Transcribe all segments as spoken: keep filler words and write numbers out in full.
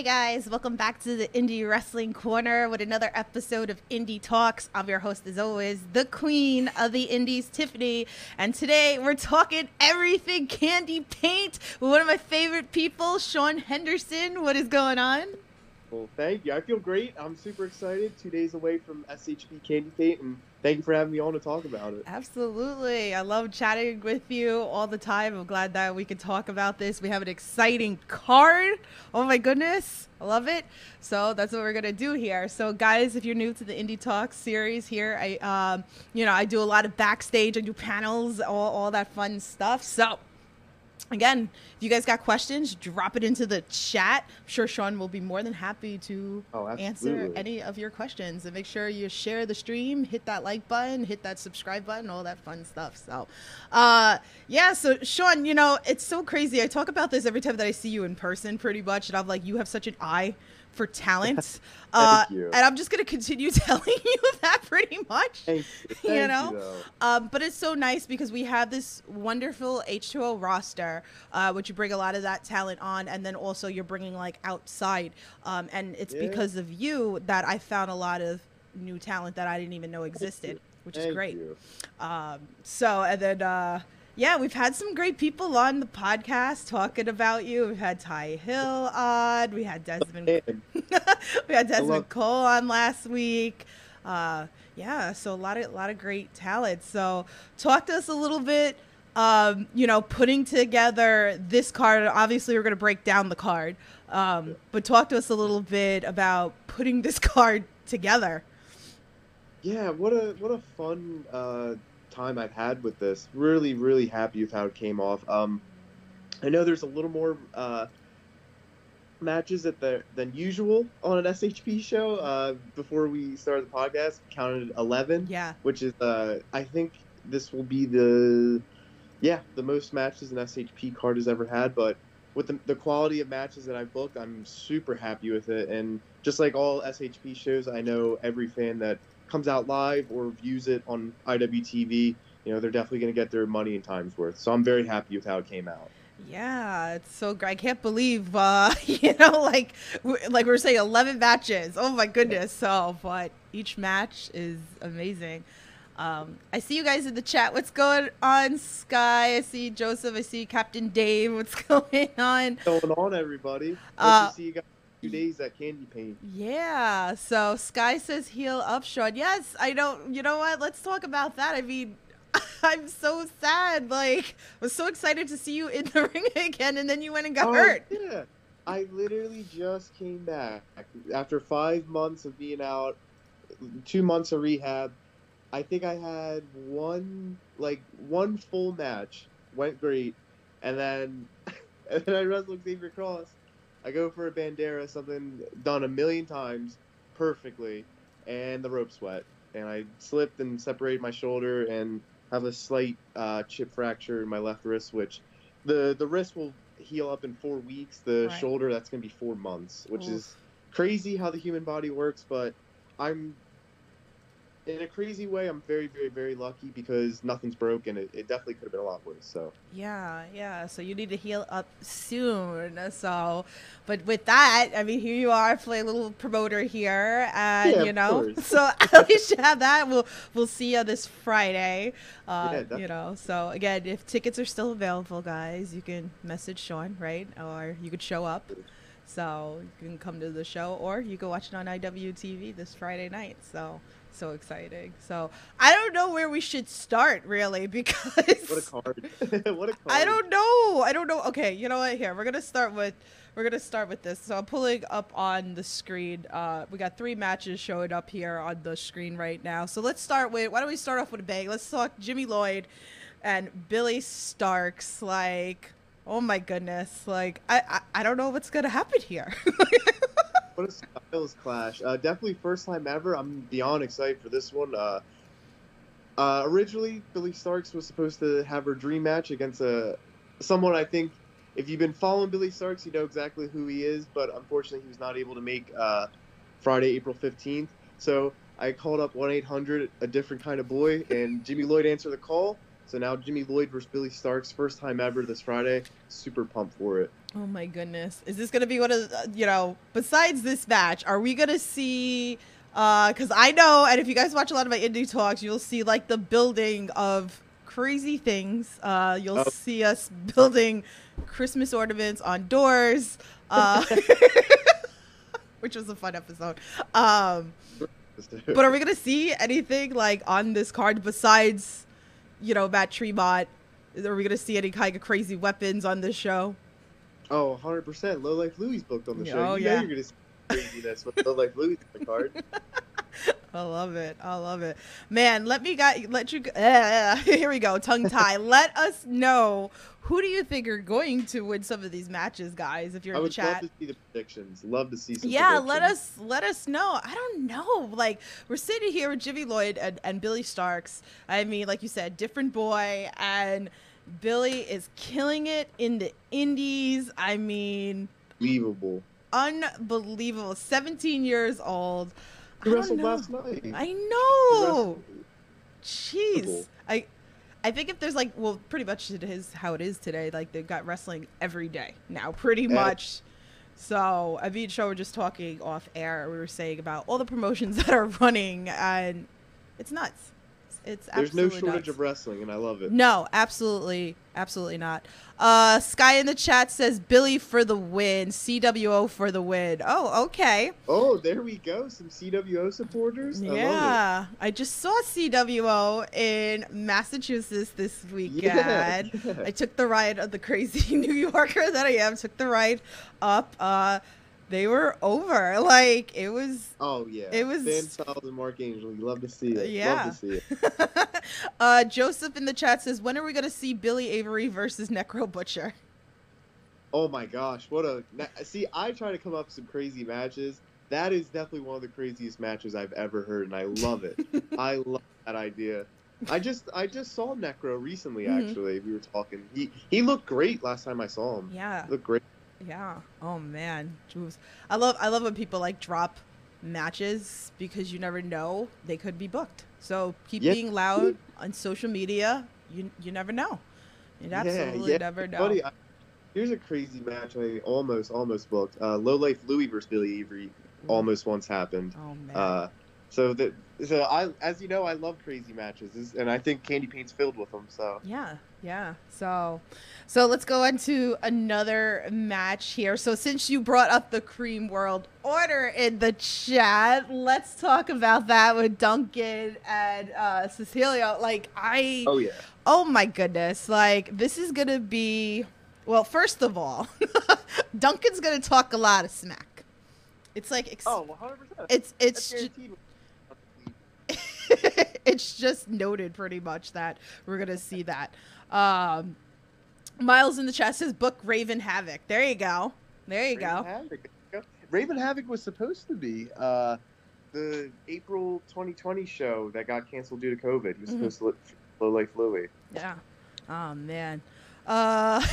Hey guys, welcome back to the Indie Wrestling Corner with another episode of Indie Talks. I'm your host as always, the queen of the indies, Tiffany. And today we're talking everything Candy Paint with one of my favorite people, Sean Henderson. What is going on? Well, thank you. I feel great. I'm super excited. Two days away from S H B Candy Paint, and thank you for having me on to talk about it. Absolutely. I love chatting with you all the time. I'm glad that we could talk about this. We have an exciting card. Oh, my goodness. I love it. So that's what we're going to do here. So, guys, if you're new to the Indie Talks series here, I, um, you know, I do a lot of backstage. I do panels, all, all that fun stuff. So, again, if you guys got questions, drop it into the chat. I'm sure Sean will be more than happy to oh, answer any of your questions. And make sure you share the stream, hit that like button, hit that subscribe button, all that fun stuff. So, uh, yeah, so Sean, you know, it's so crazy. I talk about this every time that I see you in person pretty much. And I'm like, you have such an eye for talent. uh, and I'm just going to continue telling you that pretty much. Thank you. Thank you know? You um, but it's so nice because we have this wonderful H two O roster, uh, which you bring a lot of that talent on, and then also you're bringing like outside. Um, and it's yeah. because of you that I found a lot of new talent that I didn't even know existed, which Thank is great. You. Um, so, and then... Uh, Yeah, we've had some great people on the podcast talking about you. We've had Ty Hill on. We had Desmond. we had Desmond Cole on last week. Uh, yeah, so a lot of a lot of great talent. So talk to us a little bit. Um, you know, putting together this card. Obviously, we're going to break down the card. Um, yeah. But talk to us a little bit about putting this card together. Yeah, what a what a fun. Uh... time I've had with this. Really, really happy with how it came off. Um, I know there's a little more uh, matches at the, than usual on an S H P show. Uh, before we started the podcast, we counted eleven. Yeah. Which is, uh, I think this will be the, yeah, the most matches an S H P card has ever had. But with the, the quality of matches that I've booked, I'm super happy with it. And just like all S H P shows, I know every fan that comes out live or views it on I W T V, you know, they're definitely going to get their money in time's worth. So I'm very happy with how it came out. Yeah, it's so great. I can't believe, uh, you know, like, like we were saying, eleven matches. Oh, my goodness. So, but each match is amazing. Um, I see you guys in the chat. What's going on, Sky? I see Joseph. I see Captain Dave. What's going on? What's going on, everybody? Uh, nice to see you guys. Two days at Candy Paint. Yeah. So Sky says heal up, Sean. Yes, I don't. You know what? Let's talk about that. I mean, I'm so sad. Like, I was so excited to see you in the ring again, and then you went and got oh, hurt. Yeah. I literally just came back after five months of being out, two months of rehab. I think I had one, like one full match, went great, and then, and then I wrestled Xavier Cross. I go for a bandera, something done a million times perfectly, and the rope sweat. And I slipped and separated my shoulder and have a slight uh, chip fracture in my left wrist, which the, the wrist will heal up in four weeks. The right. shoulder, that's going to be four months, which Oof. is crazy how the human body works. But I'm, in a crazy way, I'm very, very, very lucky because nothing's broken. It, it definitely could have been a lot worse. So yeah, yeah. So you need to heal up soon. So, but with that, I mean, here you are, play a little promoter here, and yeah, you know, so at least you have that. We'll we'll see you this Friday. Uh, yeah, you know, so again, if tickets are still available, guys, you can message Sean, right, or you could show up. So you can come to the show, or you can watch it on I W T V this Friday night. So. So exciting. So I don't know where we should start, really, because what a card. What a card. I don't know. I don't know. Okay, you know what? Here, we're gonna start with we're gonna start with this. So I'm pulling up on the screen. Uh, we got three matches showing up here on the screen right now. So let's start with. Why don't we start off with a bang? Let's talk Jimmy Lloyd and Billy Starks. Like, oh my goodness. Like, I I, I don't know what's gonna happen here. What a styles clash. Uh, definitely first time ever. I'm beyond excited for this one. Uh, uh, originally, Billy Starks was supposed to have her dream match against a, someone I think, if you've been following Billy Starks, you know exactly who he is, but unfortunately he was not able to make uh, Friday, April fifteenth. So I called up one eight hundred, a different kind of boy, and Jimmy Lloyd answered the call. So now Jimmy Lloyd versus Billy Starks, first time ever this Friday. Super pumped for it. Oh my goodness. Is this going to be one of, you know, besides this match, are we going to see, because uh, I know, and if you guys watch a lot of my Indie Talks, you'll see like the building of crazy things. Uh, you'll oh. see us building Christmas ornaments on doors, uh, which was a fun episode. Um, but are we going to see anything like on this card besides, you know, Matt Tremont? Are we going to see any kind of crazy weapons on this show? Oh, one hundred percent. Low Life Louie's booked on the show. Oh, you yeah. know you're going to see craziness with Low Life Louie's on the card. I love it. I love it. Man, let me got, let you uh, here we go. Tongue tie. Let us know, who do you think are going to win some of these matches, guys, if you're I in the chat. I would love to see the predictions. Love to see some Yeah, predictions. let us let us know. I don't know. Like, we're sitting here with Jimmy Lloyd and, and Billy Starks. I mean, like you said, different boy, and Billy is killing it in the indies. I mean, unbelievable. Unbelievable. seventeen years old. He wrestled last night. I know. Jeez. I I think if there's like, well, pretty much it is how it is today. Like, they've got wrestling every day now, pretty much. So, Avi and Shaw were just talking off air. We were saying about all the promotions that are running, and it's nuts. It's There's no shortage nuts. of wrestling, and I love it. No, absolutely. Absolutely not. Uh, Sky in the chat says Billy for the win. C W O for the win. Oh, okay. Oh, there we go. Some C W O supporters. I yeah. love it. I just saw C W O in Massachusetts this weekend. Yeah, yeah. I took the ride of the crazy New Yorker that I am. Took the ride up. Uh, They were over. Like, it was. Oh, yeah. It was. Dan Styles and Mark Angel. You love to see it. Yeah. Love to see it. uh, Joseph in the chat says, when are we going to see Billy Avery versus Necro Butcher? Oh, my gosh. What a. See, I try to come up with some crazy matches. That is definitely one of the craziest matches I've ever heard, and I love it. I love that idea. I just I just saw Necro recently, actually. Mm-hmm. We were talking. He, he looked great last time I saw him. Yeah. He looked great. Yeah. Oh man, I love I love when people like drop matches, because you never know, they could be booked. So keep yeah. being loud on social media. You you never know. You absolutely yeah, yeah. never know. Buddy, I, here's a crazy match I almost almost booked. Uh, Low Life Louie versus Billy Avery almost once happened. Oh man. Uh, so that so I as you know, I love crazy matches, and I think Candy Paint's filled with them. So yeah. Yeah, so so let's go on to another match here. So since you brought up the Cream World Order in the chat, let's talk about that with Duncan and uh, Cecilia. Like, I, oh, yeah. oh my goodness. Like, this is going to be, well, first of all, Duncan's going to talk a lot of smack. It's like, ex oh, one hundred percent. It's, it's, it's just noted pretty much that we're going to see that. Um, Miles in the chat says book Raven Havoc. There you go. There you Raven go. Havoc. Raven Havoc was supposed to be uh, the April twenty twenty show that got canceled due to COVID. It was mm-hmm. supposed to look Low Life Louie. Yeah. Oh, man. Uh,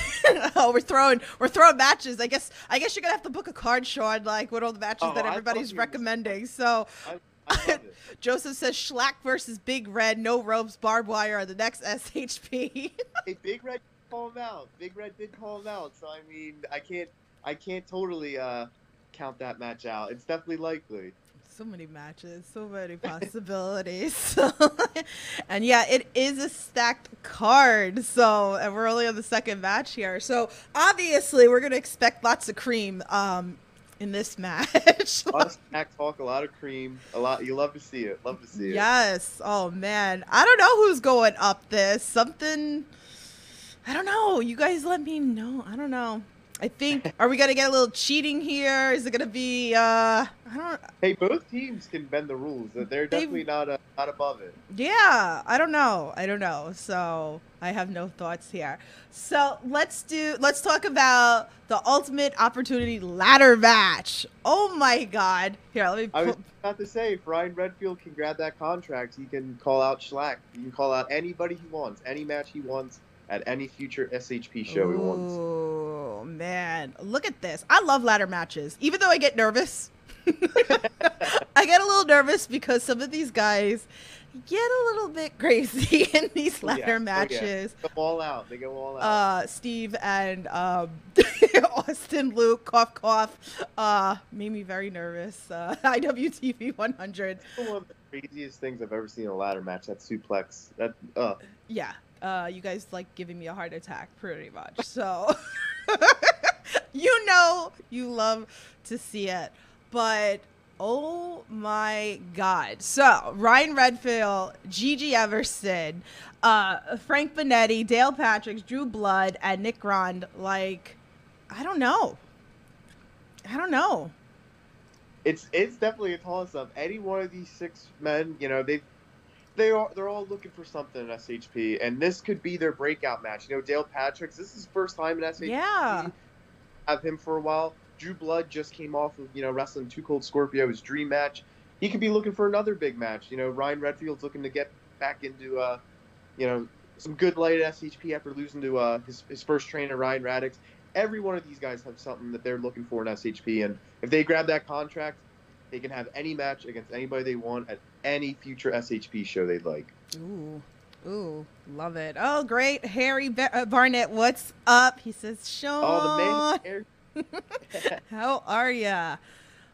oh, we're throwing we're throwing matches. I guess I guess you're going to have to book a card, Sean, like with all the matches oh, that everybody's recommending. So. I Joseph says Schlack versus Big Red, no ropes, barbed wire on the next S H P. Hey, Big Red called him out. Big Red did call him out, so I mean, I can't, I can't totally uh, count that match out. It's definitely likely. So many matches, so many possibilities, and yeah, it is a stacked card. So, and we're only on the second match here, so obviously we're gonna expect lots of cream. Um, in this match. A lot of smack talk, a lot of cream, a lot. You love to see it. Love to see it. Yes. Oh man. I don't know who's going up this. Something. I don't know. You guys let me know. I don't know. I think, are we going to get a little cheating here? Is it going to be, uh, I don't Hey, both teams can bend the rules. They're definitely they, not, uh, not above it. Yeah. I don't know. I don't know. So I have no thoughts here. So let's do, let's talk about the Ultimate Opportunity Ladder Match. Oh my God. Here, let me. I was about to say, if Ryan Redfield can grab that contract, he can call out Schlack. He can call out anybody he wants, any match he wants, at any future S H P show he wants. Oh man, look at this. I love ladder matches, even though I get nervous. I get a little nervous because some of these guys get a little bit crazy in these ladder yeah. matches. Oh, yeah. They go all out. They go all out. Uh, Steve and um, Austin Luke, cough, cough, uh, made me very nervous. Uh, I W T V one hundred. One of the craziest things I've ever seen in a ladder match, that suplex. That, uh. Yeah. Uh, you guys like giving me a heart attack pretty much. So, you know, you love to see it. But oh my God. So Ryan Redfield, Gigi Everson, uh, Frank Benetti, Dale Patrick, Drew Blood, and Nick Grond. Like, I don't know. I don't know. It's, it's definitely a toss up. Any one of these six men, you know, they've, They are, they're all looking for something in S H P, and this could be their breakout match. You know, Dale Patrick's, this is his first time in S H P. Yeah. Have him for a while. Drew Blood just came off of, you know, wrestling Too Cold Scorpio, his dream match. He could be looking for another big match. You know, Ryan Redfield's looking to get back into, uh, you know, some good light at S H P after losing to uh, his, his first trainer, Ryan Raddix. Every one of these guys have something that they're looking for in S H P, and if they grab that contract, they can have any match against anybody they want at any future S H P show they'd like. Ooh, ooh, love it. Oh, great. Harry Bar- uh, Barnett, what's up? He says, Sean. Oh, the man. How are ya?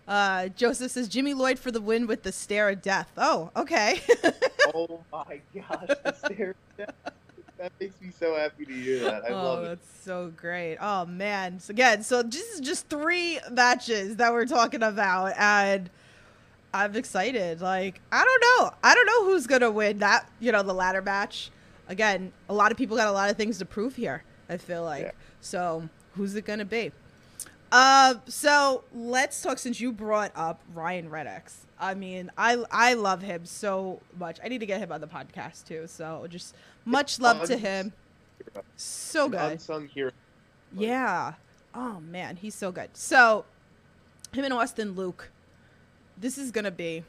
Uh, Joseph says, Jimmy Lloyd for the win with the stare of death. Oh, okay. Oh, my gosh, the stare of death. That makes me so happy to hear that. I oh, love it. Oh, that's so great. Oh, man. So, again, so this is just three matches that we're talking about, and I'm excited. Like, I don't know. I don't know who's going to win that, you know, the ladder match. Again, a lot of people got a lot of things to prove here, I feel like. Yeah. So who's it going to be? Uh, so let's talk, since you brought up Ryan Raddix. I mean, I I love him so much. I need to get him on the podcast too. So just much love um, to him. So good. Unsung hero. Yeah. Oh man, he's so good. So him and Austin Luke. This is gonna be.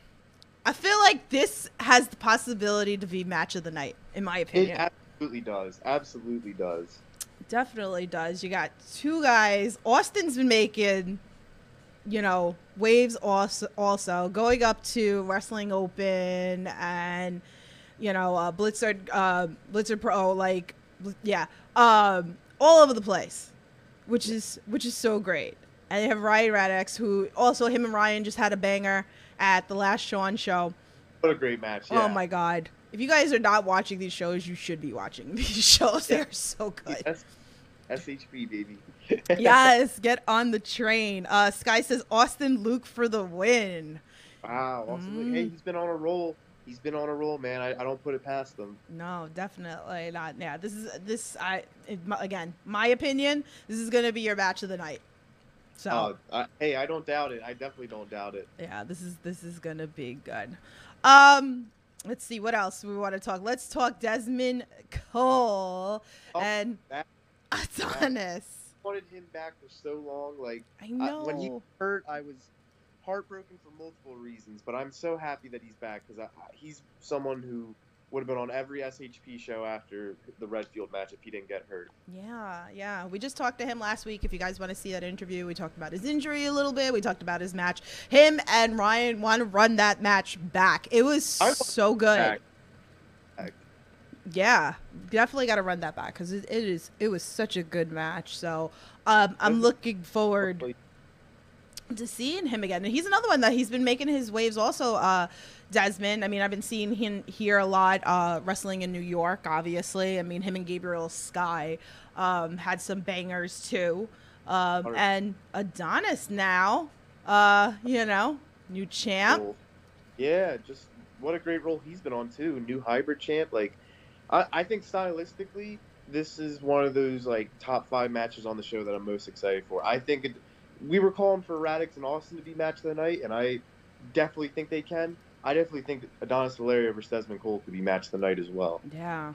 I feel like this has the possibility to be match of the night, in my opinion. It absolutely does. Absolutely does. Definitely does. You got two guys. Austin's been making, you know, waves also, also going up to Wrestling Open and, you know, uh, Blizzard, uh, Blizzard Pro, like, yeah, um, all over the place, which is which is so great. And they have Ryan Raddix, who also, him and Ryan just had a banger at the last Sean show. What a great match. Yeah. Oh, my God. If you guys are not watching these shows, you should be watching these shows. Yeah. They're so good. Yes. S H P, baby. Yes, get on the train. Uh, Sky says, Austin Luke for the win. Wow. Austin mm. Luke. Hey, he's been on a roll. He's been on a roll, man. I, I don't put it past them. No, definitely not. Yeah, this is, this I it, again, my opinion, this is going to be your match of the night. So, uh, I, hey, I don't doubt it. I definitely don't doubt it. Yeah, this is, this is going to be good. Um... Let's see what else we want to talk. Let's talk Desmond Cole oh, and that, Adonis. I wanted him back for so long. Like I know I, when he hurt, I was heartbroken for multiple reasons. But I'm so happy that he's back because he's someone who would have been on every S H P show after the Redfield match if he didn't get hurt. Yeah, yeah. We just talked to him last week. If you guys want to see that interview, we talked about his injury a little bit. We talked about his match. Him and Ryan want to run that match back. It was so good. Back. Back. Yeah, definitely got to run that back because it, it is. It was such a good match. So um, I'm looking forward to seeing him again. And he's another one that he's been making his waves also. Uh, Desmond, I mean, I've been seeing him here a lot, uh, wrestling in New York, obviously. I mean, him and Gabriel Sky um, had some bangers, too. Um, right. And Adonis now, uh, you know, new champ. Cool. Yeah, just what a great role he's been on, too. New hybrid champ. Like, I, I think stylistically, this is one of those, like, top five matches on the show that I'm most excited for. I think it, we were calling for Raddix and Austin to be match of the night, and I definitely think they can. I definitely think that Adonis Valerio versus Desmond Cole could be matched the night as well. Yeah.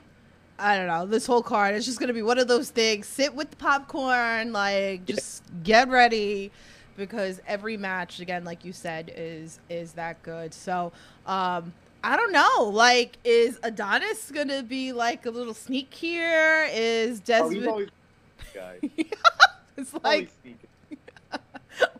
I don't know. This whole card is just going to be one of those things. Sit with the popcorn. Like, just yeah. get ready. Because every match, again, like you said, is is that good. So, um, I don't know. Like, is Adonis going to be, like, a little sneak here? Is Desmond... Oh, he's always... guy. It's like...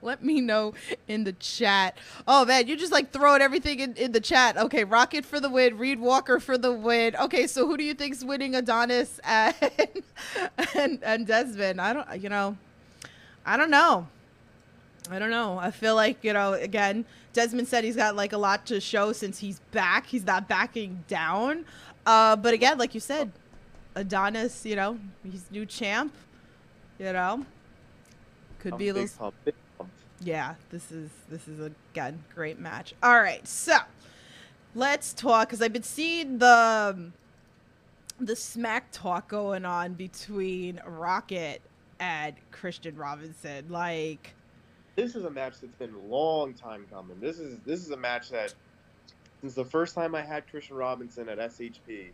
Let me know in the chat. Oh, man, you're just like throwing everything in, in the chat. Okay, Rocket for the win. Reed Walker for the win. Okay, so who do you think's winning, Adonis and, and, and Desmond? I don't, you know, I don't know. I don't know. I feel like, you know, again, Desmond said he's got like a lot to show since he's back. He's not backing down. Uh, but again, like you said, Adonis, you know, he's new champ, you know, could be a little. Yeah, this is this is a again, great match. All right, so let's talk, because I've been seeing the the smack talk going on between Rocket and Christian Robinson. Like, this is a match that's been a long time coming. This is this is a match that since the first time I had Christian Robinson at S H P,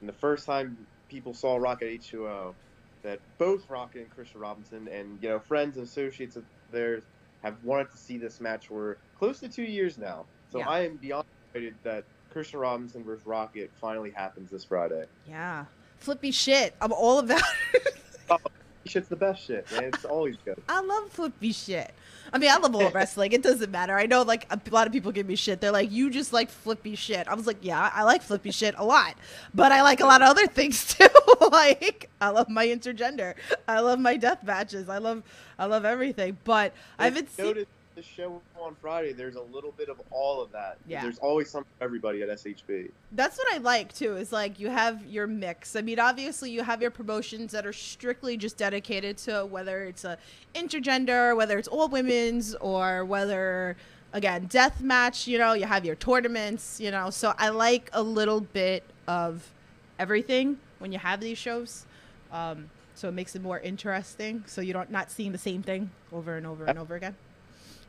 and the first time people saw Rocket H two O, that both Rocket and Christian Robinson and you know friends and associates of theirs have wanted to see this match for close to two years now. So yeah. I am beyond excited that Christian Robinson versus Rocket finally happens this Friday. Yeah. Flippy shit. I'm all about it. Oh, shit's the best shit, man. It's always good. I love flippy shit. I mean, I love all wrestling. It doesn't matter. I know, like, a lot of people give me shit. They're like, you just like flippy shit. I was like, yeah, I like flippy shit a lot. But I like a lot of other things, too. Like, I love my intergender. I love my death matches. I love I love everything. But I haven't noticed the show on Friday. There's a little bit of all of that. Yeah. There's always something for everybody at S H B. That's what I like, too, is, like, you have your mix. I mean, obviously, you have your promotions that are strictly just dedicated to whether it's a intergender, whether it's all women's, or whether, again, death match. You know, you have your tournaments, you know. So I like a little bit of everything when you have these shows. Um, so it makes it more interesting. So you don't not seeing the same thing over and over and over again.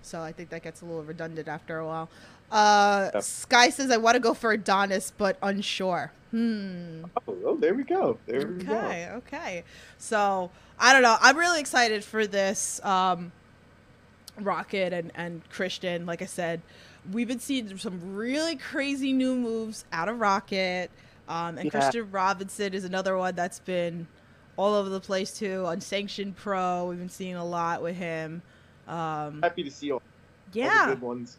So I think that gets a little redundant after a while. Uh, oh. Sky says, I want to go for Adonis, but unsure. Hmm. Oh, oh there we go. There okay, we go. Okay, okay. So, I don't know. I'm really excited for this um, Rocket and, and Christian. Like I said, we've been seeing some really crazy new moves out of Rocket. Um, and yeah. Christian Robinson is another one that's been all over the place, too. Unsanctioned Pro, we've been seeing a lot with him. Um, Happy to see all, yeah. all the good ones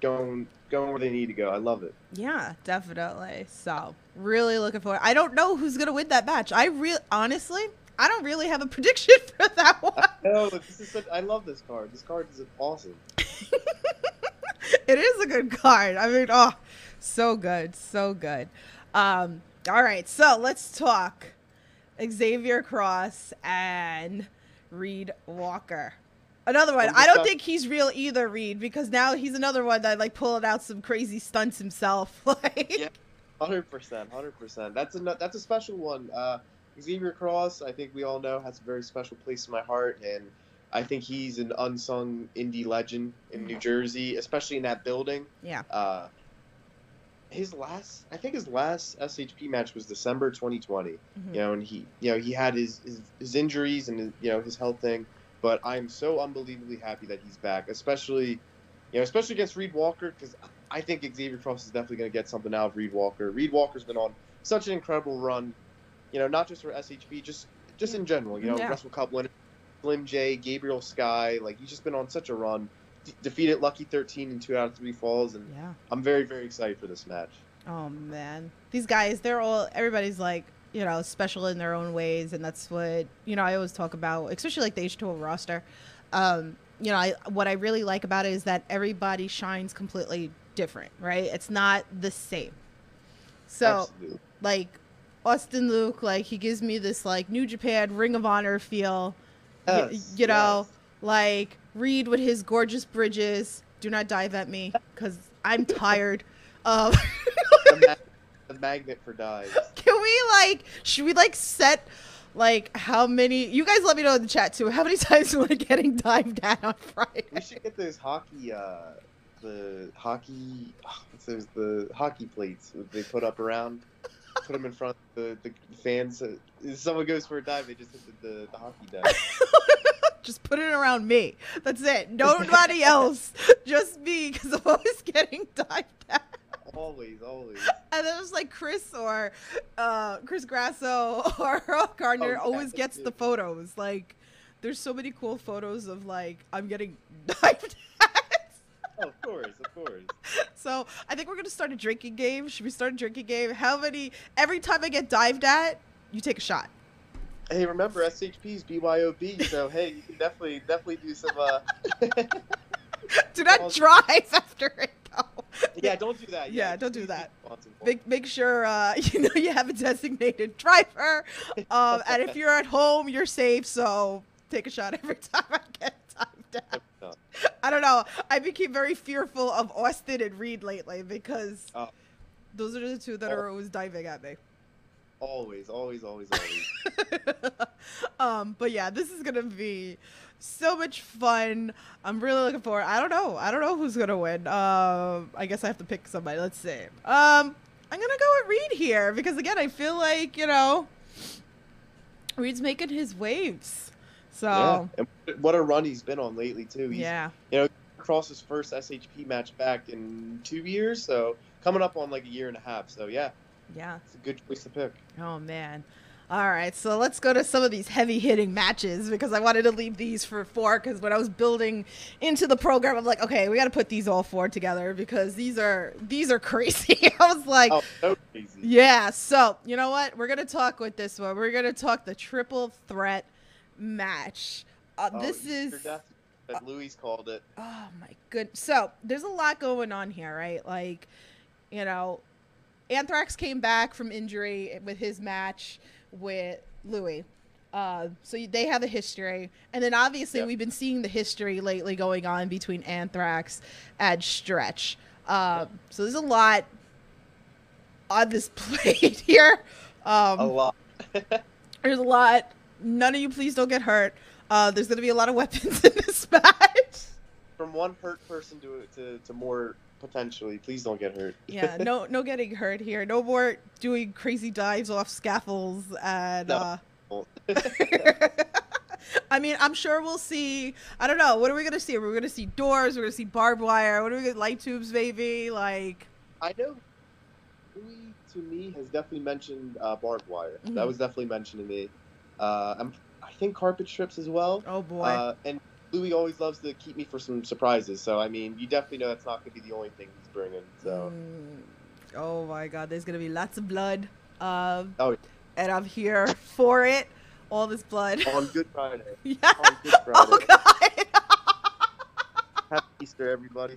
going going where they need to go. I love it. Yeah, definitely. So really looking forward. I don't know who's gonna win that match. I really, honestly, I don't really have a prediction for that one. No, this is such, I love this card. This card is awesome. It is a good card. I mean, oh, so good, so good. Um, all right, so let's talk Xavier Cross and Reed Walker. Another one. I don't think he's real either, Reed, because now he's another one that like pulling out some crazy stunts himself. Like, yeah, hundred percent, hundred percent. That's a that's a special one. Uh, Xavier Cross, I think we all know, has a very special place in my heart, and I think he's an unsung indie legend in New Jersey, especially in that building. Yeah. Uh, his last, I think his last S H P match was December twenty twenty. Mm-hmm. You know, and he, you know, he had his his, his injuries and his, you know his health thing. But I'm so unbelievably happy that he's back, especially, you know, especially against Reed Walker, because I think Xavier Cross is definitely going to get something out of Reed Walker. Reed Walker's been on such an incredible run, you know, not just for S H P, just just in general. You know, yeah. Russell Cup winner, Slim J, Gabriel Sky, like he's just been on such a run. De defeated Lucky thirteen in two out of three falls, and yeah. I'm very very excited for this match. Oh man, these guys, they're all everybody's like. you know, special in their own ways. And that's what, you know, I always talk about, especially like the H two O roster. Um, you know, I, what I really like about it is that everybody shines completely different, right? It's not the same. So Absolutely. like Austin Luke, like he gives me this like New Japan Ring of Honor feel, yes, you, you know, yes. like Reed with his gorgeous bridges. Do not dive at me because I'm tired of... A magnet for dives. Can we like should we like set like how many you guys let me know in the chat too how many times we're getting dived at on Friday? We should get those hockey uh the hockey oh, there's the hockey plates that they put up around put them in front of the, the fans. If someone goes for a dive, they just hit the, the, the hockey dive. Just put it around me. That's it. Nobody else. Just me, because I'm always getting dived at. Always, always. And then it's like Chris or uh, Chris Grasso or Earl Gardner oh, yeah, always gets the photos. Like There's so many cool photos of, like, I'm getting knifed at. Oh, of course, of course. So I think we're going to start a drinking game. Should we start a drinking game? How many, every time I get dived at, you take a shot. Hey, remember, S H P's B Y O B, so hey, you can definitely, definitely do some, uh... Do not drive after it, though. Yeah, don't do that. Yeah, yeah don't do that. Make, make sure, uh, you know, you have a designated driver, um, and if you're at home, you're safe, so take a shot every time I get timed out. I don't know. I became very fearful of Austin and Reed lately, because oh. those are the two that oh. are always diving at me. Always, always, always, always. um, but yeah, this is gonna be so much fun. I'm really looking forward. I don't know. I don't know who's gonna win. Um, uh, I guess I have to pick somebody. Let's see. Um, I'm gonna go with Reed here because again, I feel like you know, Reed's making his waves. So yeah. And what a run he's been on lately too. He's, yeah. You know, crossed his first S H P match back in two years, so coming up on like a year and a half. So yeah. Yeah, it's a good choice to pick. Oh man. All right, so let's go to some of these heavy hitting matches because I wanted to leave these for four because when I was building into the program, I'm like, okay, we got to put these all four together because these are these are crazy. I was like, oh, so crazy. Yeah. So you know what? We're gonna talk with this one. We're gonna talk the triple threat match. Uh, oh, this is. That Louis called it. Oh my goodness. So there's a lot going on here, right? Like, you know. Anthrax came back from injury with his match with Louie. Uh, so they have a history. And then obviously yep. we've been seeing the history lately going on between Anthrax and Stretch. Uh, yep. So there's a lot on this plate here. Um, a lot. There's a lot. None of you please don't get hurt. Uh, there's going to be a lot of weapons in this match. From one hurt person to, to, to more... Potentially, please don't get hurt. Yeah, no, no getting hurt here. No more doing crazy dives off scaffolds and. No. Uh... I mean, I'm sure we'll see. I don't know. What are we gonna see? Are we gonna see doors? We're gonna see barbed wire. What are we gonna light tubes? Maybe like. I know. Louis to me has definitely mentioned uh, barbed wire. Mm-hmm. That was definitely mentioned to me. Uh, I'm. I think carpet strips as well. Oh boy. Uh, and. Louis always loves to keep me for some surprises, so I mean, you definitely know that's not going to be the only thing he's bringing. So, mm. oh my God, there's going to be lots of blood, um, oh. and I'm here for it. All this blood on Good Friday. Yeah. On Good Friday. Oh God. Happy Easter, everybody.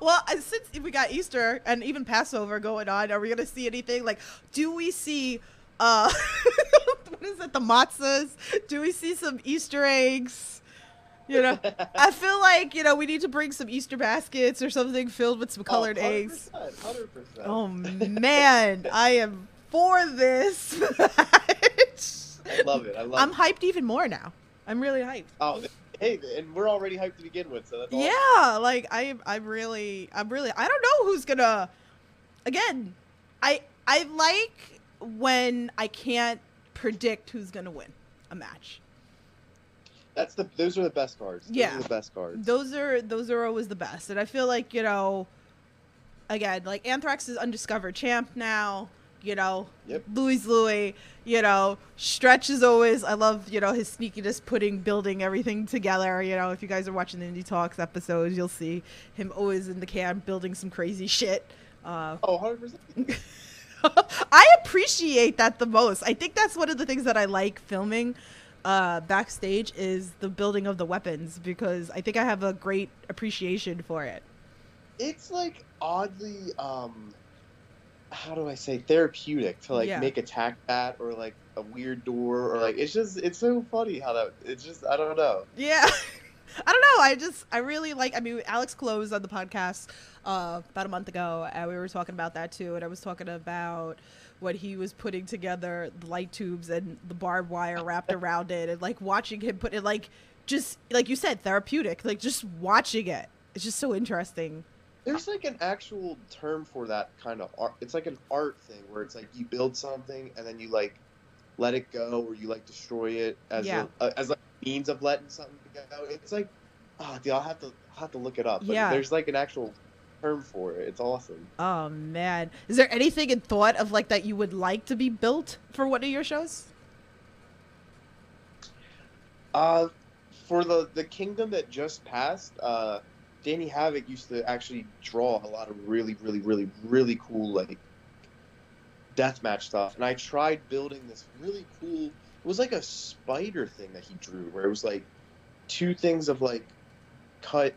Well, since we got Easter and even Passover going on, are we going to see anything? Like, do we see? Uh, what is it? The matzahs? Do we see some Easter eggs? You know, I feel like, you know, we need to bring some Easter baskets or something filled with some colored oh, one hundred percent, eggs. one hundred percent. Oh, man. I am for this match. I love it. I love I'm it. I'm hyped even more now. I'm really hyped. Oh, hey, and we're already hyped to begin with. So that's awesome. Yeah, like, I, I'm really, I'm really, I don't know who's going to, again, I, I like when I can't predict who's going to win a match. That's the those are the best cards. Those yeah, are the best cards. Those are those are always the best, and I feel like you know, again, like Anthrax is undiscovered champ now. You know, yep. Louis Louie. You know, Stretch is always. I love you know his sneakiness, putting building everything together. You know, if you guys are watching the Indie Talks episodes, you'll see him always in the camp building some crazy shit. Uh, oh, one hundred percent. I appreciate that the most. I think that's one of the things that I like filming. Uh, backstage is the building of the weapons because I think I have a great appreciation for it. It's like oddly, um, how do I say, therapeutic to like yeah. make a tack bat or like a weird door or like it's just it's so funny how that it's just I don't know. Yeah, I don't know. I just I really like. I mean, Alex Close on the podcast uh, about a month ago, and we were talking about that too, and I was talking about. What he was putting together, the light tubes and the barbed wire wrapped around it, and like watching him put it, like just like you said, therapeutic. Like just watching it, it's just so interesting. There's like an actual term for that kind of art. It's like an art thing where it's like you build something and then you like let it go, or you like destroy it as yeah. a, as like means of letting something go. It's like, oh, dude, I'll have to I'll have to look it up. But yeah, there's like an actual term for it. It's awesome. Oh man, is there anything in thought of like that you would like to be built for one of your shows? Uh, for the, the kingdom that just passed, uh, Danny Havoc used to actually draw a lot of really, really, really, really cool, like, deathmatch stuff. And I tried building this really cool, it was like a spider thing that he drew, where it was like two things of like cut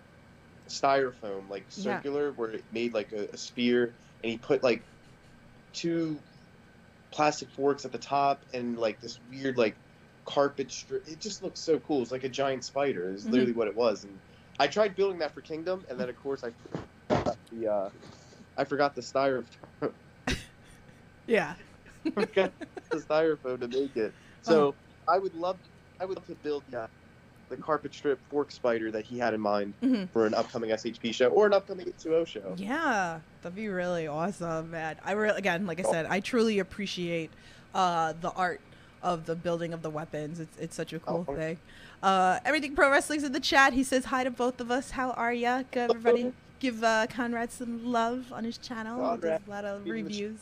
styrofoam, like circular, yeah. where it made like a, a sphere, and he put like two plastic forks at the top and like this weird like carpet strip. It just looked so cool. It's like a giant spider. It's mm-hmm. literally what it was. And I tried building that for Kingdom, and then of course I forgot the uh, I forgot the styrofoam. Yeah. I forgot the styrofoam to make it. So um, I would love I would love to build the, the carpet strip fork spider that he had in mind mm-hmm. for an upcoming S H P show or an upcoming H two O show. Yeah, that'd be really awesome, man. I re- again, like I said, I truly appreciate uh, the art of the building of the weapons. It's it's such a cool oh, thing. Uh, everything Pro Wrestling's in the chat. He says hi to both of us. How are ya? Good, everybody. Give uh, Conrad some love on his channel. Conrad. He does a lot of reviews.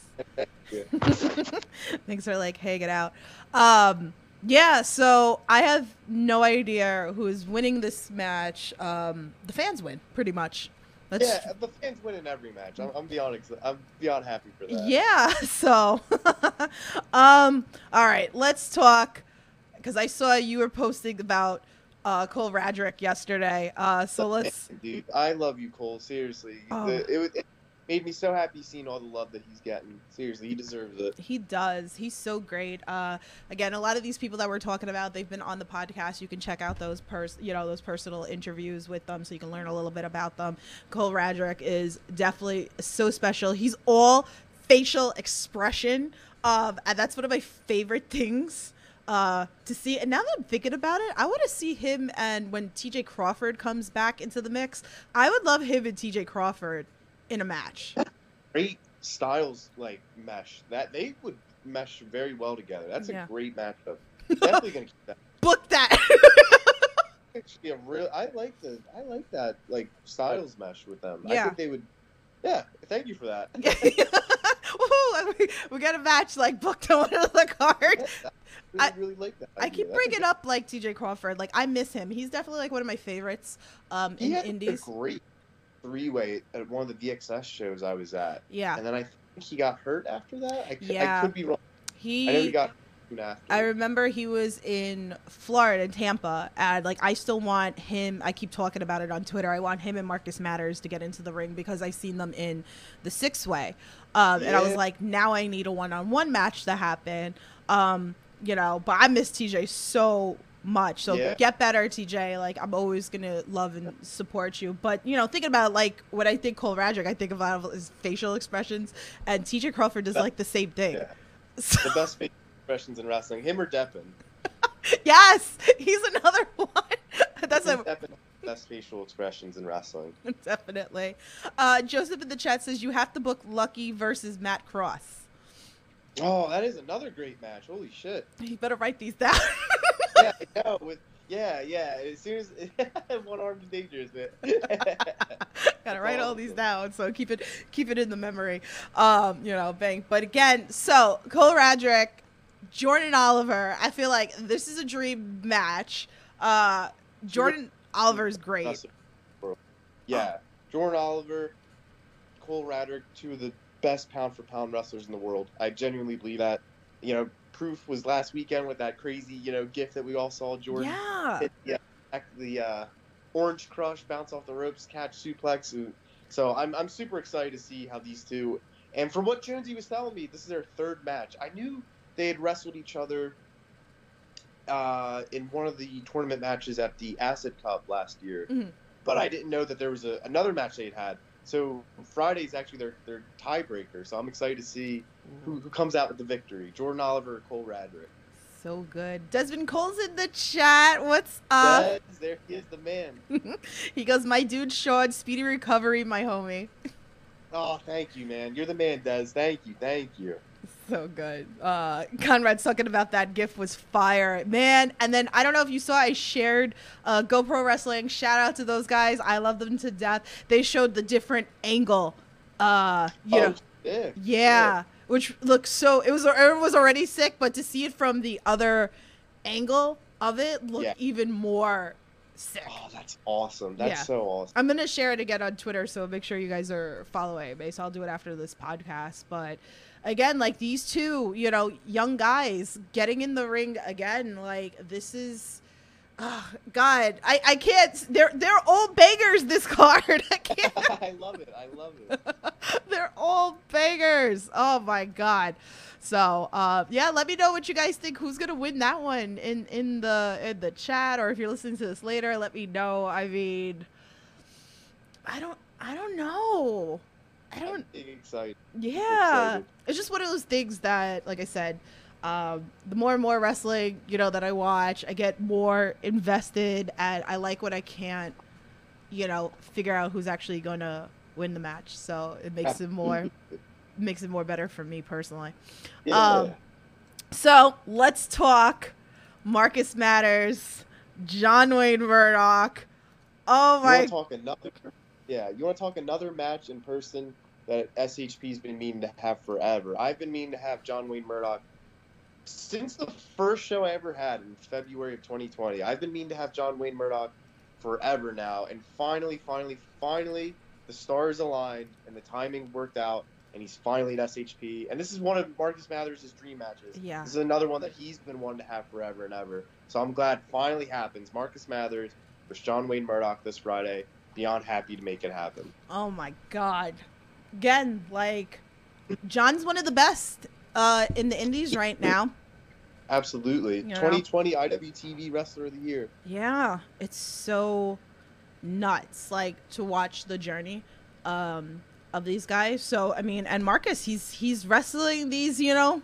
Things are like, hey, get out. Um, yeah, so I have no idea who is winning this match. Um, the fans win, pretty much. That's... Yeah, the fans win in every match. I'm, I'm beyond ex- I'm beyond happy for that. Yeah, so. um, all right, let's talk, because I saw you were posting about Uh, Cole Radrick yesterday. Uh, so let's. Dude, I love you, Cole. Seriously, oh. the, it, it made me so happy seeing all the love that he's getting. Seriously, he deserves it. He does. He's so great. Uh, again, a lot of these people that we're talking about, they've been on the podcast. You can check out those pers- you know, those personal interviews with them, so you can learn a little bit about them. Cole Radrick is definitely so special. He's all facial expression. Um, and that's one of my favorite things. Uh, to see, and now that I'm thinking about it, I want to see him, and when T J Crawford comes back into the mix, I would love him and T J Crawford in a match. Great styles like mesh. That they would mesh very well together. That's yeah. a great matchup. Definitely gonna keep that. Book that. Actually, a real. I like the. I like that like styles mesh with them. Yeah. I think they would. Yeah. Thank you for that. Woohoo! We, we got a match like booked on one of the cards. Yeah, I really like that. I keep bringing up like T J Crawford. Like I miss him. He's definitely like one of my favorites. Um, in the indies. He had a great three-way at one of the D X S shows I was at. Yeah. And then I think he got hurt after that. I, yeah. I could be wrong. He. I know he got. After. I remember he was in Florida, Tampa, and like I still want him. I keep talking about it on Twitter. I want him and Marcus Matters to get into the ring because I've seen them in the six-way, um, yeah. and I was like, now I need a one-on-one match to happen. Um, you know, but I miss T J so much. So yeah. get better, T J. Like I'm always gonna love and support you. But you know, thinking about like when I think Cole Radrick, I think about his facial expressions, and T J Crawford does like the same thing. Yeah. So- the best. Thing- Expressions in wrestling, him or Deppin. Yes, he's another one. That's a Deppin, best facial expressions in wrestling. Definitely. Uh, Joseph in the chat says you have to book Lucky versus Matt Cross. Oh, that is another great match. Holy shit! You better write these down. yeah, I know. With yeah, yeah. Seriously, one arm is dangerous, man. Gotta write all these down, so keep it, keep it in the memory. Um, you know, bang. But again, so Cole Radrick. Jordan Oliver, I feel like this is a dream match. Uh, Jordan Oliver's great. Yeah, Jordan Oliver, Cole Radrick, two of the best pound-for-pound wrestlers in the world. I genuinely believe that. You know, proof was last weekend with that crazy, you know, gift that we all saw. Jordan yeah. hit the, uh, the uh, orange crush, bounce off the ropes, catch suplex. So I'm I'm super excited to see how these two. And from what Jonesy was telling me, this is their third match. I knew. They had wrestled each other uh, in one of the tournament matches at the Acid Cup last year, mm-hmm. but I didn't know that there was a, another match they had had. So Friday's actually their, their tiebreaker, so I'm excited to see who, who comes out with the victory, Jordan Oliver or Cole Radrick. So good. Desmond Cole's in the chat. What's up? Des, there he is, the man. He goes, my dude Sean, speedy recovery, my homie. Oh, thank you, man. You're the man, Des. Thank you, thank you. So good. Uh, Conrad's talking about that GIF was fire, man. And then I don't know if you saw, I shared uh, GoPro Wrestling. Shout out to those guys. I love them to death. They showed the different angle. Uh, you oh, know, yeah. yeah, which looks so. It was it was already sick, but to see it from the other angle of it look yeah. even more sick. Oh, that's awesome. That's yeah. so awesome. I'm going to share it again on Twitter, so make sure you guys are following me. So I'll do it after this podcast. But again, like, these two, you know, young guys getting in the ring again, like, this is... Oh, God, I, I can't. They're they're all bangers. This card, I can't. I love it. I love it. They're all bangers. Oh my God. So uh, yeah, let me know what you guys think. Who's gonna win that one in in the in the chat, or if you're listening to this later, let me know. I mean, I don't I don't know. I don't. I'm excited. Yeah, excited. It's just one of those things that, like I said. Um, the more and more wrestling, you know, that I watch, I get more invested, and I like when I can't, you know, figure out who's actually going to win the match. So it makes it more, makes it more better for me personally. Yeah. Um, so let's talk Marcus Matters, John Wayne Murdoch. Oh my. You want to talk another, yeah. You want to talk another match in person that S H P's been meaning to have forever. I've been meaning to have John Wayne Murdoch since the first show I ever had in February of twenty twenty. I've been meaning to have John Wayne Murdoch forever now, and finally, finally, finally, the stars aligned and the timing worked out, and he's finally at S H P. And this is one of Marcus Mathers' dream matches. Yeah. This is another one that he's been wanting to have forever and ever. So I'm glad it finally happens. Marcus Mathers versus John Wayne Murdoch this Friday. Beyond happy to make it happen. Oh, my God. Again, like, John's one of the best uh in the indies right now. Absolutely. You know? twenty twenty I W T V Wrestler of the Year. Yeah, it's so nuts, like, to watch the journey um of these guys. So I mean, and Marcus, he's he's wrestling these, you know,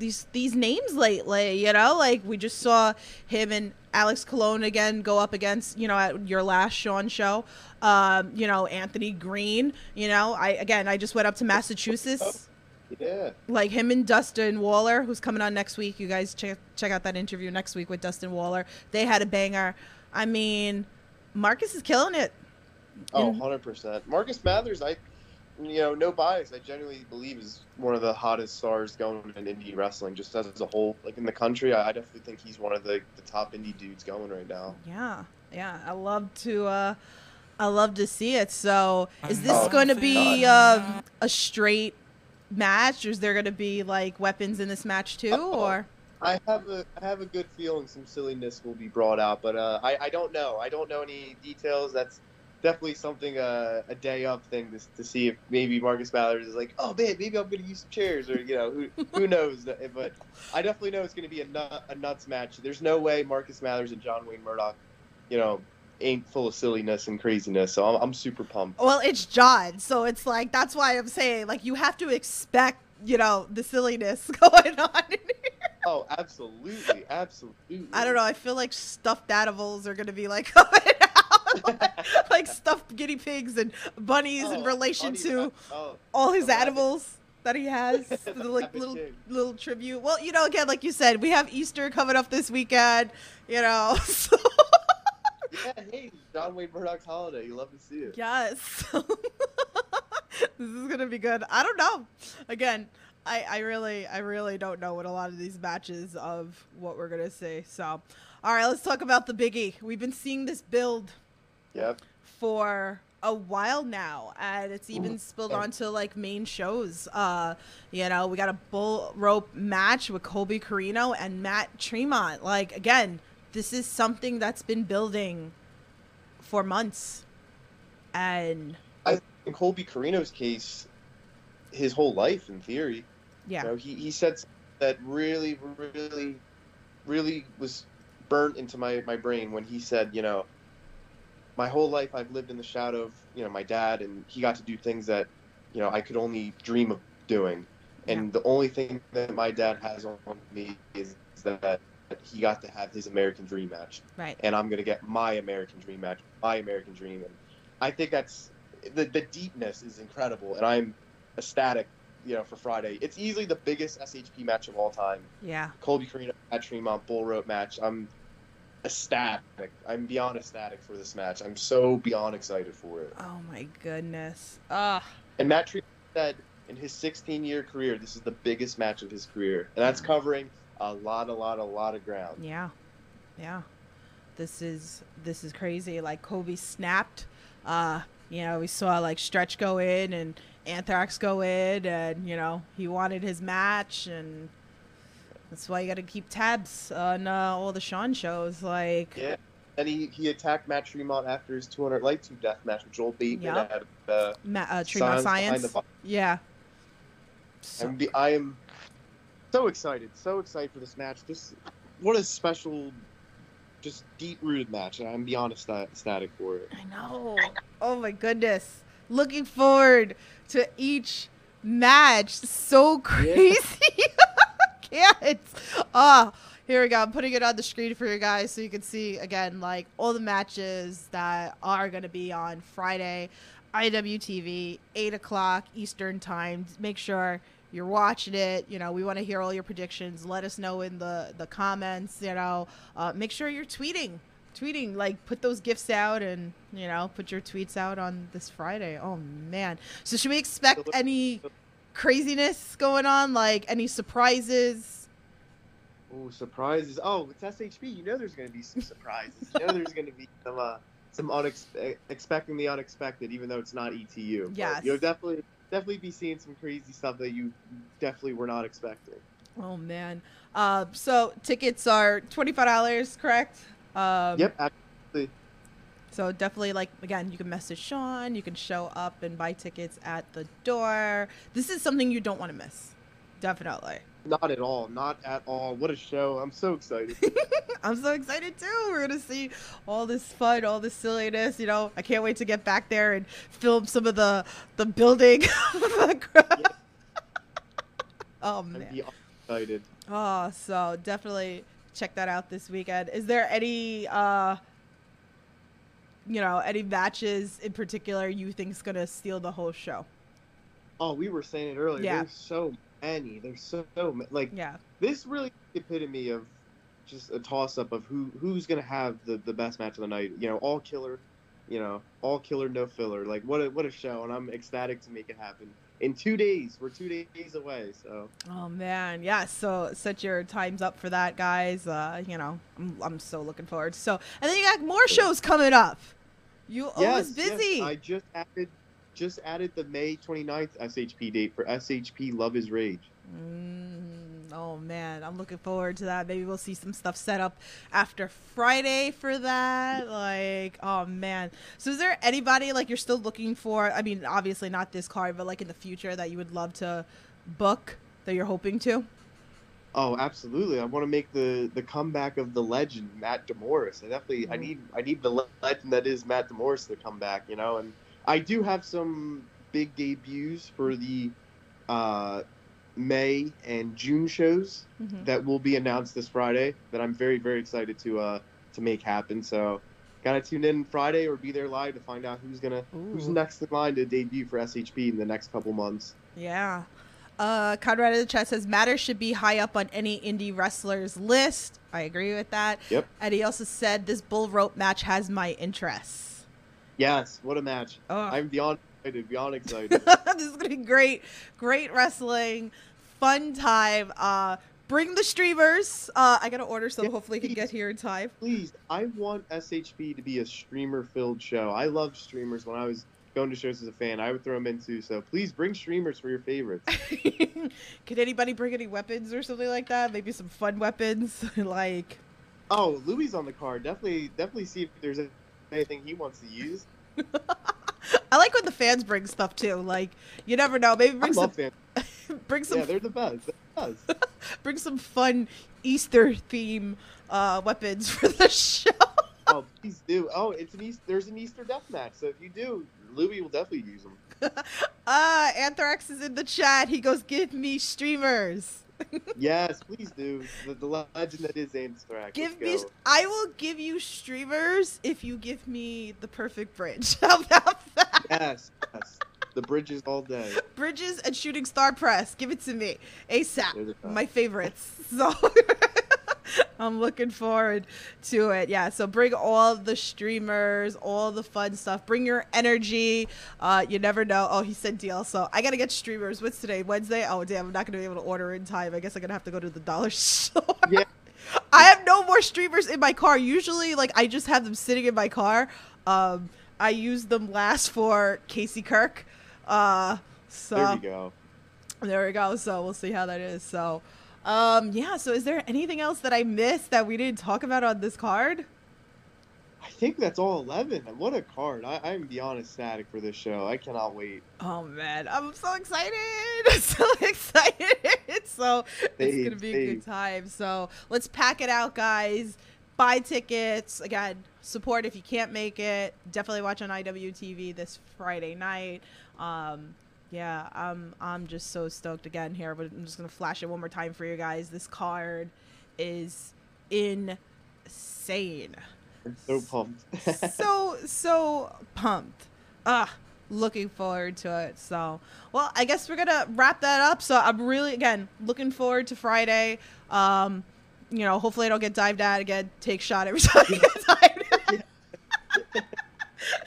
these these names lately, you know, like, we just saw him and Alex Colon again go up against, you know, at your last Sean show, um you know, Anthony Green, you know, I again I just went up to Massachusetts. Yeah. Like, him and Dustin Waller, who's coming on next week. You guys check check out that interview next week with Dustin Waller. They had a banger. I mean, Marcus is killing it. Oh, one hundred percent. Marcus Mathers, I, you know, no bias, I genuinely believe is one of the hottest stars going in indie wrestling, just as a whole. Like, in the country, I definitely think he's one of the, the top indie dudes going right now. Yeah. Yeah. I love to... Uh, I love to see it. So, is this oh, going to be uh, a straight... match, or is there going to be like weapons in this match too? Uh-oh. Or I have a I have a good feeling some silliness will be brought out, but uh I I don't know I don't know any details. That's definitely something uh, a day up thing to, to see if maybe Marcus Mathers is like, oh man, maybe I'm gonna use some chairs, or you know, who who knows. But I definitely know it's gonna be a, nut, a nuts match. There's no way Marcus Mathers and John Wayne Murdoch, you know, ain't full of silliness and craziness. So I'm, I'm super pumped. Well, it's John, so it's like, that's why I'm saying, like, you have to expect, you know, the silliness going on in here. Oh, absolutely, absolutely. I don't know, I feel like stuffed animals are gonna be like coming out, like, like stuffed guinea pigs and bunnies oh, in relation to oh, all his rabbit. Animals that he has, the, like, little thing. Little tribute. Well, you know, again, like you said, we have Easter coming up this weekend, you know, so. Yeah, hey, John Wayne Murdoch's holiday. You love to see it. Yes. This is going to be good. I don't know. Again, I, I really, I really don't know what a lot of these matches of what we're going to see. So, all right, let's talk about the biggie. We've been seeing this build yep. for a while now, and it's even spilled onto like main shows. Uh, you know, we got a bull rope match with Colby Carino and Matt Tremont. Like, again, this is something that's been building for months. And I think Colby Carino's case, his whole life in theory. Yeah. You know, he, he said that really, really, really was burnt into my, my brain when he said, you know, my whole life I've lived in the shadow of, you know, my dad, and he got to do things that, you know, I could only dream of doing. And yeah. the only thing that my dad has on me is, is that he got to have his American Dream match, right? And I'm gonna get my American Dream match, my American Dream, and I think that's the the deepness is incredible, and I'm ecstatic, you know, for Friday. It's easily the biggest S H P match of all time. Yeah, Colby Carino at Tremont bull rope match. I'm ecstatic. I'm beyond ecstatic for this match. I'm so beyond excited for it. Oh my goodness! Ah. And Matt Tremont said in his sixteen year career, this is the biggest match of his career, and that's covering a lot, a lot, a lot of ground. Yeah. yeah, this is this is crazy. Like, Kobe snapped. Uh, you know, we saw like Stretch go in and Anthrax go in, and you know he wanted his match, and that's why you got to keep tabs on uh, all the Sean shows. Like, yeah, and he, he attacked Matt Tremont after his two hundred light tube death match with Joel Bateman yep. at uh, Ma uh, Tremont Science. The yeah, so. And the, I am so excited, so excited for this match. This what a special. Just deep-rooted match, and I'm beyond ecstatic for it. I know. Oh, my goodness. Looking forward to each match. So crazy. Yeah. Can't. Oh, here we go. I'm putting it on the screen for you guys so you can see, again, like, all the matches that are going to be on Friday, I W T V, eight o'clock Eastern time. Make sure you're watching it. You know, we want to hear all your predictions. Let us know in the the comments. You know, uh, make sure you're tweeting, tweeting. Like, put those gifts out, and you know, put your tweets out on this Friday. Oh man! So should we expect any craziness going on? Like any surprises? Oh, surprises! Oh, it's S H B. You know, there's going to be some surprises. You know, there's going to be some uh, some unexpected, expecting the unexpected, even though it's not E T U. Yes, you'll definitely. Definitely be seeing some crazy stuff that you definitely were not expecting. Oh man! Uh, so tickets are twenty-five dollars, correct? Um, yep, absolutely. So definitely, like again, you can message Sean. You can show up and buy tickets at the door. This is something you don't want to miss. Definitely. Not at all. Not at all. What a show! I'm so excited. I'm so excited too. We're gonna see all this fun, all this silliness. You know, I can't wait to get back there and film some of the the building. Yeah. Oh man! I'm excited. Oh, so definitely check that out this weekend. Is there any, uh, you know, any matches in particular you think's gonna steal the whole show? Oh, we were saying it earlier. Yeah. There's so many. There's so, so like yeah. This really epitome of just a toss-up of who who's gonna have the the best match of the night. You know, all killer, you know, all killer, no filler. Like what a what a show, and I'm ecstatic to make it happen in two days. We're two days away, so. Oh man, yeah. So set your times up for that, guys. Uh, you know, I'm I'm so looking forward. So and then you got more shows coming up. You always yes, busy. Yes. I just added just added the May twenty-ninth S H P date for S H P Love Is Rage. Mm. Oh man, I'm looking forward to that. Maybe we'll see some stuff set up after Friday for that. Like, oh man. So is there anybody like you're still looking for? I mean, obviously not this card, but like in the future that you would love to book that you're hoping to? Oh, absolutely. I want to make the the comeback of the legend, Matt DeMorris. I definitely, mm. I need, I need the legend that is Matt DeMorris to come back, you know? And I do have some big debuts for the, uh, May and June shows mm-hmm. that will be announced this Friday that I'm very, very excited to uh to make happen. So gotta tune in Friday or be there live to find out who's gonna Ooh. who's next in line to debut for S H P in the next couple months. Yeah. Uh, Conrad in the chat says Matters should be high up on any indie wrestlers list. I agree with that. Yep. And he also said this bull rope match has my interests. Yes, what a match. Oh. I'm beyond excited, beyond excited. This is gonna be great, great wrestling, fun time. Uh, bring the streamers. Uh, I gotta order so yeah, hopefully please, can get here in time. Please, I want S H P to be a streamer-filled show. I love streamers. When I was going to shows as a fan, I would throw them in too. So please bring streamers for your favorites. Could anybody bring any weapons or something like that? Maybe some fun weapons, like. Oh, Louie's on the card. Definitely, definitely see if there's anything he wants to use. I like when the fans bring stuff too. Like you never know. Maybe bring I some. Love bring some. Yeah, they're the best. They're the best. Bring some fun Easter theme uh, weapons for the show. Oh, please do. Oh, it's an Easter. There's an Easter death match. So if you do, Louie will definitely use them. Ah, uh, Anthrax is in the chat. He goes, "Give me streamers." Yes, please do. The, the legend that is Anthrax. Give me. I will give you streamers if you give me the perfect bridge. How about that? Yes, yes. The bridges all day. Bridges and shooting star press. Give it to me ASAP. My favorites. So I'm looking forward to it. Yeah. So bring all the streamers, all the fun stuff. Bring your energy. Uh, you never know. Oh, he said deal. So I got to get streamers. What's today? Wednesday? Oh, damn. I'm not going to be able to order in time. I guess I'm going to have to go to the dollar store. Yeah. I have no more streamers in my car. Usually, like, I just have them sitting in my car. Um, I used them last for Casey Kirk. Uh, so there we go. There we go. So we'll see how that is. So, um, yeah. So is there anything else that I missed that we didn't talk about on this card? I think that's all eleven. What a card. I, I'm beyond ecstatic for this show. I cannot wait. Oh, man. I'm so excited. I'm so excited. So they, it's going to be they. a good time. So let's pack it out, guys. Buy tickets. Again, support if you can't make it. Definitely watch on I W T V this Friday night. Um, yeah, I'm, I'm just so stoked again here. But I'm just going to flash it one more time for you guys. This card is insane. I'm so pumped. so, so pumped. Ah, looking forward to it. So, well, I guess we're going to wrap that up. So I'm really, again, looking forward to Friday. Um, you know, hopefully I don't get dived at again. Take shot every time I get dived at.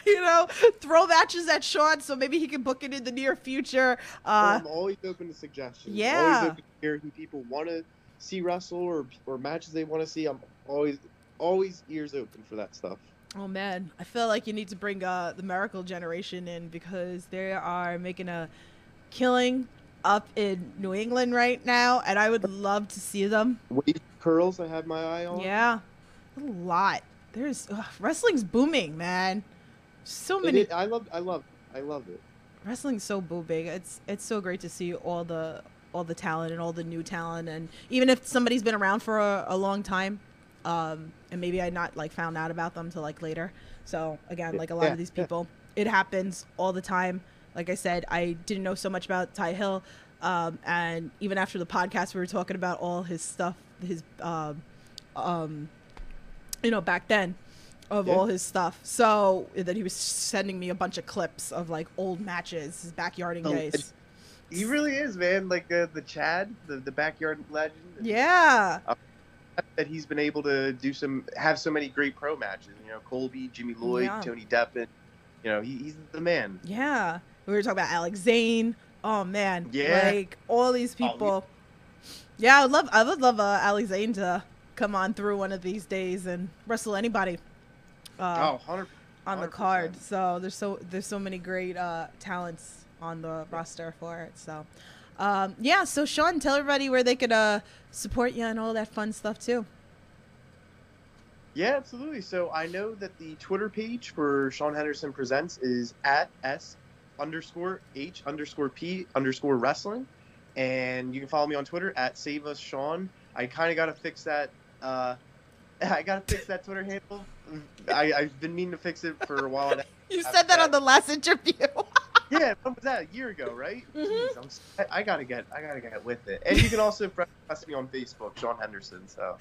You know, throw matches at Sean so maybe he can book it in the near future. Uh, well, I'm always open to suggestions. Yeah. Always open to hear who people want to see wrestle or, or matches they want to see. I'm always... always ears open for that stuff. Oh man, I feel like you need to bring uh the Miracle Generation in, because they are making a killing up in New England right now, and I would love to see them. Wave curls I have my eye on. Yeah, a lot. There's ugh, wrestling's booming, man. So many. It, it, I love I love I love it. Wrestling's so booming. It's it's so great to see all the all the talent and all the new talent, and even if somebody's been around for a, a long time, um and maybe I not like found out about them till like later. So again, like a lot yeah, of these people, yeah. It happens all the time. Like I said, I didn't know so much about Ty Hill, um and even after the podcast we were talking about all his stuff, his um um you know, back then of yeah. all his stuff. So then he was sending me a bunch of clips of like old matches, his backyarding oh, days. He really is, man. Like uh, the Chad, the, the backyard legend. Yeah. Uh, that he's been able to do some have so many great pro matches, you know, Colby, Jimmy Lloyd, yeah. Tony Deppen, you know, he, he's the man. Yeah, we were talking about Alex Zane. Oh man, yeah, like all these people. Oh, yeah. yeah, I would love I would love uh, Alex Zane to come on through one of these days and wrestle anybody uh, oh, one hundred percent, one hundred percent. On the card. So there's so there's so many great uh, talents on the roster for it. So. Um, yeah, so Sean, tell everybody where they could uh, support you and all that fun stuff too. Yeah, absolutely. So I know that the Twitter page for Sean Henderson Presents is at S underscore H underscore P underscore wrestling. And you can follow me on Twitter at Save Us Sean. I kind of got to fix that. Uh, I got to fix that Twitter handle. I, I've been meaning to fix it for a while now. You said that on the last interview. Yeah, when was that? A year ago, right? Mm-hmm. Jeez, I'm, I gotta get, I gotta get with it. And you can also friend request me on Facebook, Sean Henderson. So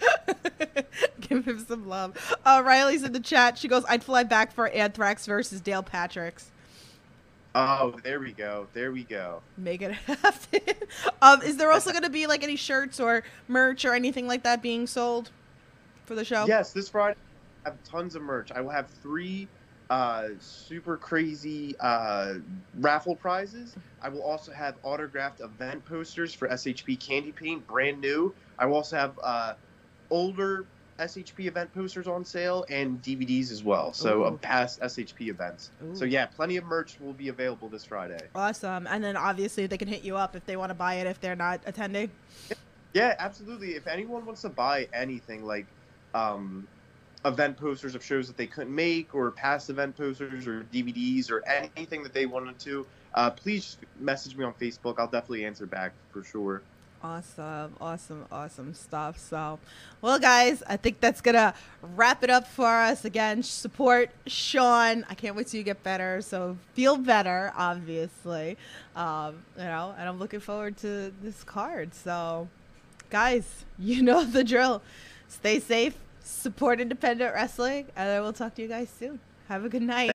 give him some love. Uh, Riley's in the chat. She goes, "I'd fly back for Anthrax versus Dale Patrick's." Oh, there we go. There we go. Make it happen. um, is there also gonna be like any shirts or merch or anything like that being sold for the show? Yes, this Friday I have tons of merch. I will have three. Uh, super crazy uh, raffle prizes. I will also have autographed event posters for S H P Candy Paint, brand new. I will also have uh, older S H P event posters on sale and D V Ds as well. So of past S H P events. Ooh. So yeah, plenty of merch will be available this Friday. Awesome. And then obviously they can hit you up if they want to buy it if they're not attending. Yeah, absolutely. If anyone wants to buy anything like um event posters of shows that they couldn't make or past event posters or D V Ds or anything that they wanted to, uh, please message me on Facebook. I'll definitely answer back for sure. Awesome. Awesome. Awesome stuff. So, well, guys, I think that's going to wrap it up for us. Again, support Sean. I can't wait till you get better. So feel better, obviously, um, you know, and I'm looking forward to this card. So guys, you know the drill. Stay safe. Support independent wrestling, and I will talk to you guys soon. Have a good night.